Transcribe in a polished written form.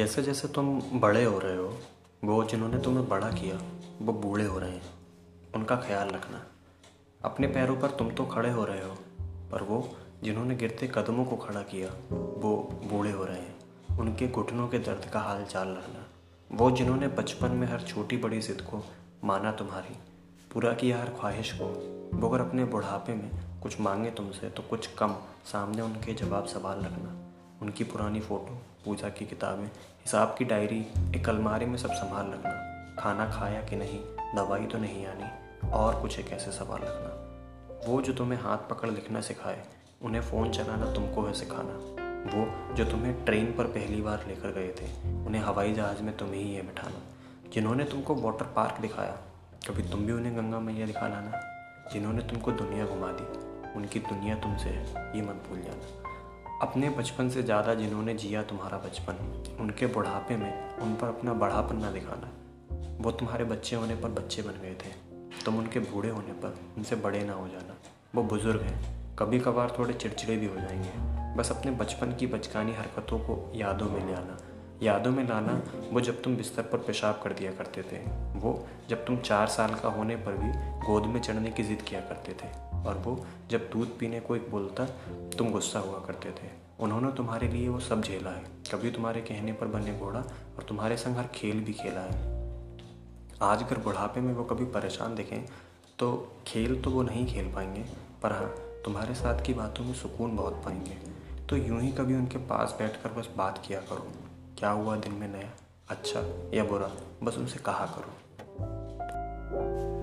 जैसे जैसे तुम बड़े हो रहे हो, वो जिन्होंने तुम्हें बड़ा किया वो बूढ़े हो रहे हैं, उनका ख्याल रखना। अपने पैरों पर तुम तो खड़े हो रहे हो, पर वो जिन्होंने गिरते कदमों को खड़ा किया वो बूढ़े हो रहे हैं, उनके घुटनों के दर्द का हाल चाल रखना। वो जिन्होंने बचपन में हर छोटी बड़ी जिद को माना, तुम्हारी पूरा किया हर ख्वाहिश को, वो अगर अपने बुढ़ापे में कुछ मांगे तुमसे तो कुछ कम सामने उनके जवाब सवाल रखना। उनकी पुरानी फ़ोटो, पूजा की किताबें, हिसाब की डायरी एक अलमारी में सब संभाल रखना। खाना खाया कि नहीं, दवाई तो नहीं आनी, और कुछ एक ऐसे सवाल रखना। वो जो तुम्हें हाथ पकड़ लिखना सिखाए, उन्हें फ़ोन चलाना तुमको है सिखाना। वो जो तुम्हें ट्रेन पर पहली बार लेकर गए थे, उन्हें हवाई जहाज़ में तुम्हें ही है बिठाना। जिन्होंने तुमको वाटर पार्क दिखाया, कभी तुम भी उन्हें गंगा मैया दिखा लाना। जिन्होंने तुमको दुनिया घुमा दी, उनकी दुनिया तुमसे है, ये मत भूल जाना। अपने बचपन से ज़्यादा जिन्होंने जिया तुम्हारा बचपन, उनके बुढ़ापे में उन पर अपना बड़ापन ना दिखाना। वो तुम्हारे बच्चे होने पर बच्चे बन गए थे, तुम उनके बूढ़े होने पर उनसे बड़े ना हो जाना। वो बुज़ुर्ग हैं, कभी कभार थोड़े चिड़चिड़े भी हो जाएंगे, बस अपने बचपन की बचकानी हरकतों को यादों में ले आना। यादों में लाना वो जब तुम बिस्तर पर पेशाब कर दिया करते थे, वो जब तुम 4 साल का होने पर भी गोद में चढ़ने की ज़िद किया करते थे, और वो जब दूध पीने कोई बोलता तुम गुस्सा हुआ करते थे। उन्होंने तुम्हारे लिए वो सब झेला है, कभी तुम्हारे कहने पर बने घोड़ा, और तुम्हारे संग हर खेल भी खेला है। आज अगर बुढ़ापे में वो कभी परेशान दिखें तो खेल तो वो नहीं खेल पाएंगे, पर हाँ, तुम्हारे साथ की बातों में सुकून बहुत पाएंगे। तो यूं ही कभी उनके पास बैठकर बस बात किया करो, क्या हुआ दिन में नया, अच्छा या बुरा, बस उनसे कहा करो।